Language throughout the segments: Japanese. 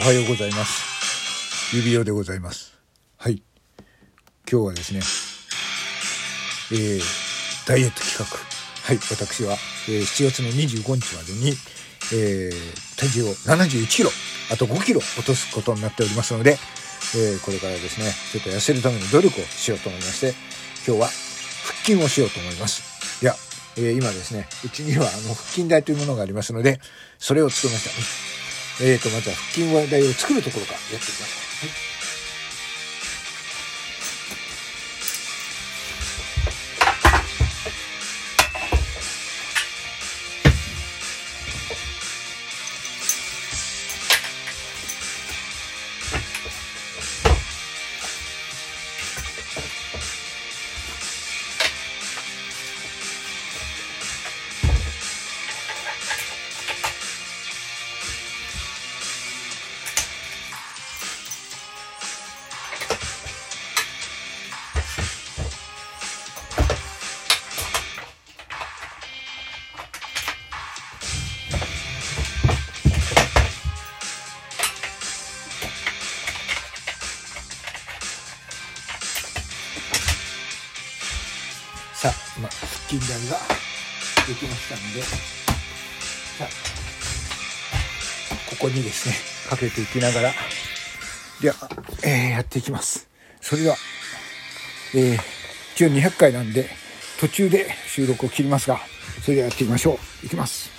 おはようございます。指輪でございます。はい、今日はですね、ダイエット企画、はい、私は、7月の25日までに、体重を71キロあと5キロ落とすことになっておりますので、これからですねちょっと痩せるために努力をしようと思いまして、今日は腹筋をしようと思います。いや、今ですねうちには腹筋台というものがありますので、それを作りました。まずは腹筋台を作るところからやっていきましょう。はい、さあ、今腹筋台ができましたので、さあここにですねかけていきながらでは、やっていきます。それでは、一応200回なんで途中で収録を切りますが、それではやっていきましょう。いきます。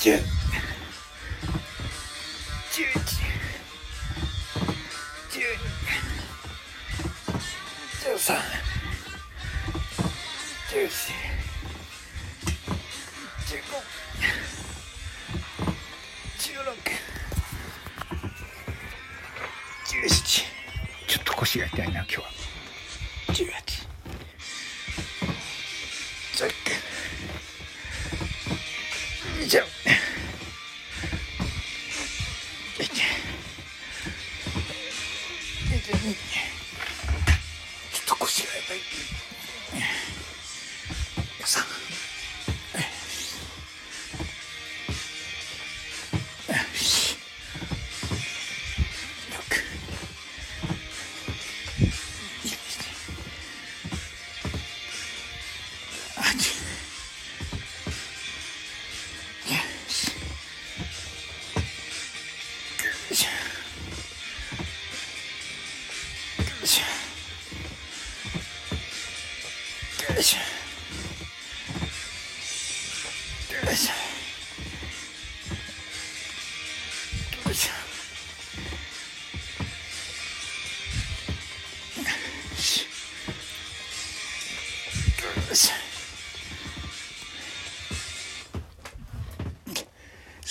10、11、12、13、14、15、16、17、ちょっと腰が痛いな今日は。18、19、以上。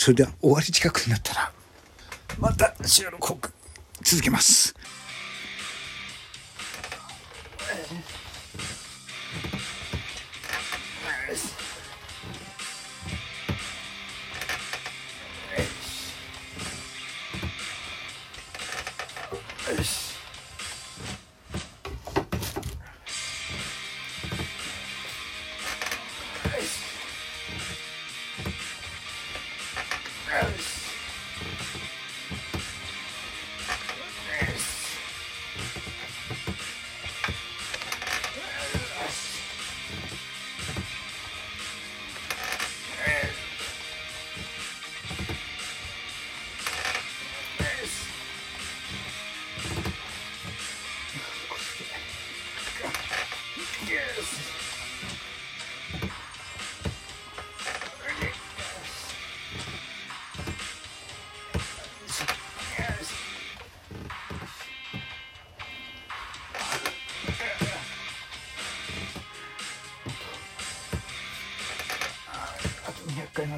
それでは終わり近くになったらまた収録を続けます。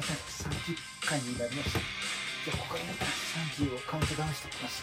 30回になりました。じゃあここから30をカウントダウンしていきます。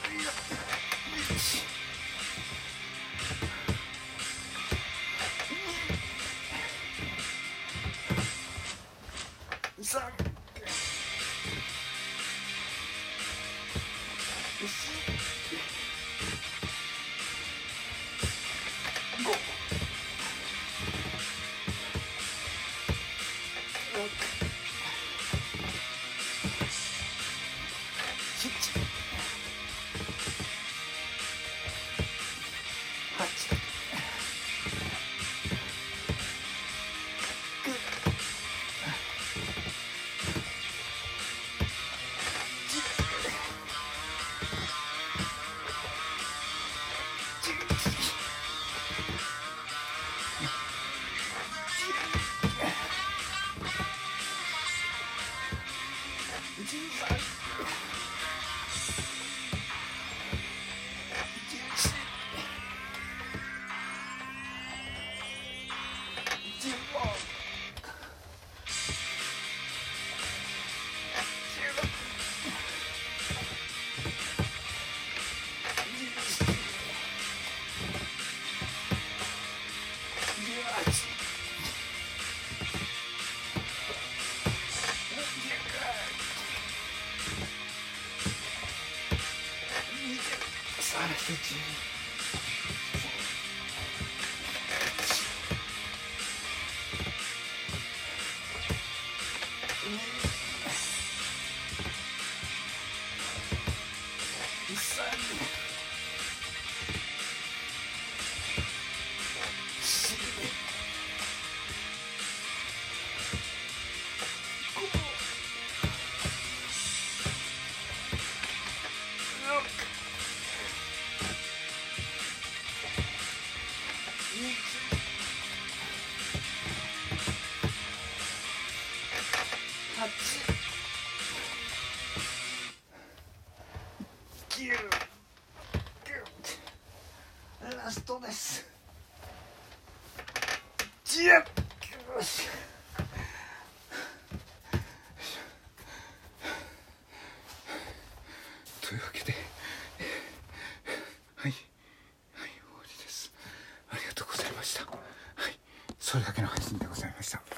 それだけの配信でございました。はい、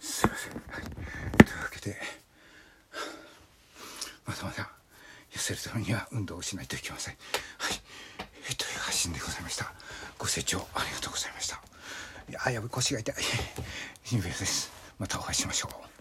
すいません。はい、というわけで、まだまだ痩せるためには運動をしないといけません。はい、という配信でございました。ご清聴ありがとうございました。やべ、腰が痛い。ゆうべです。またお会いしましょう。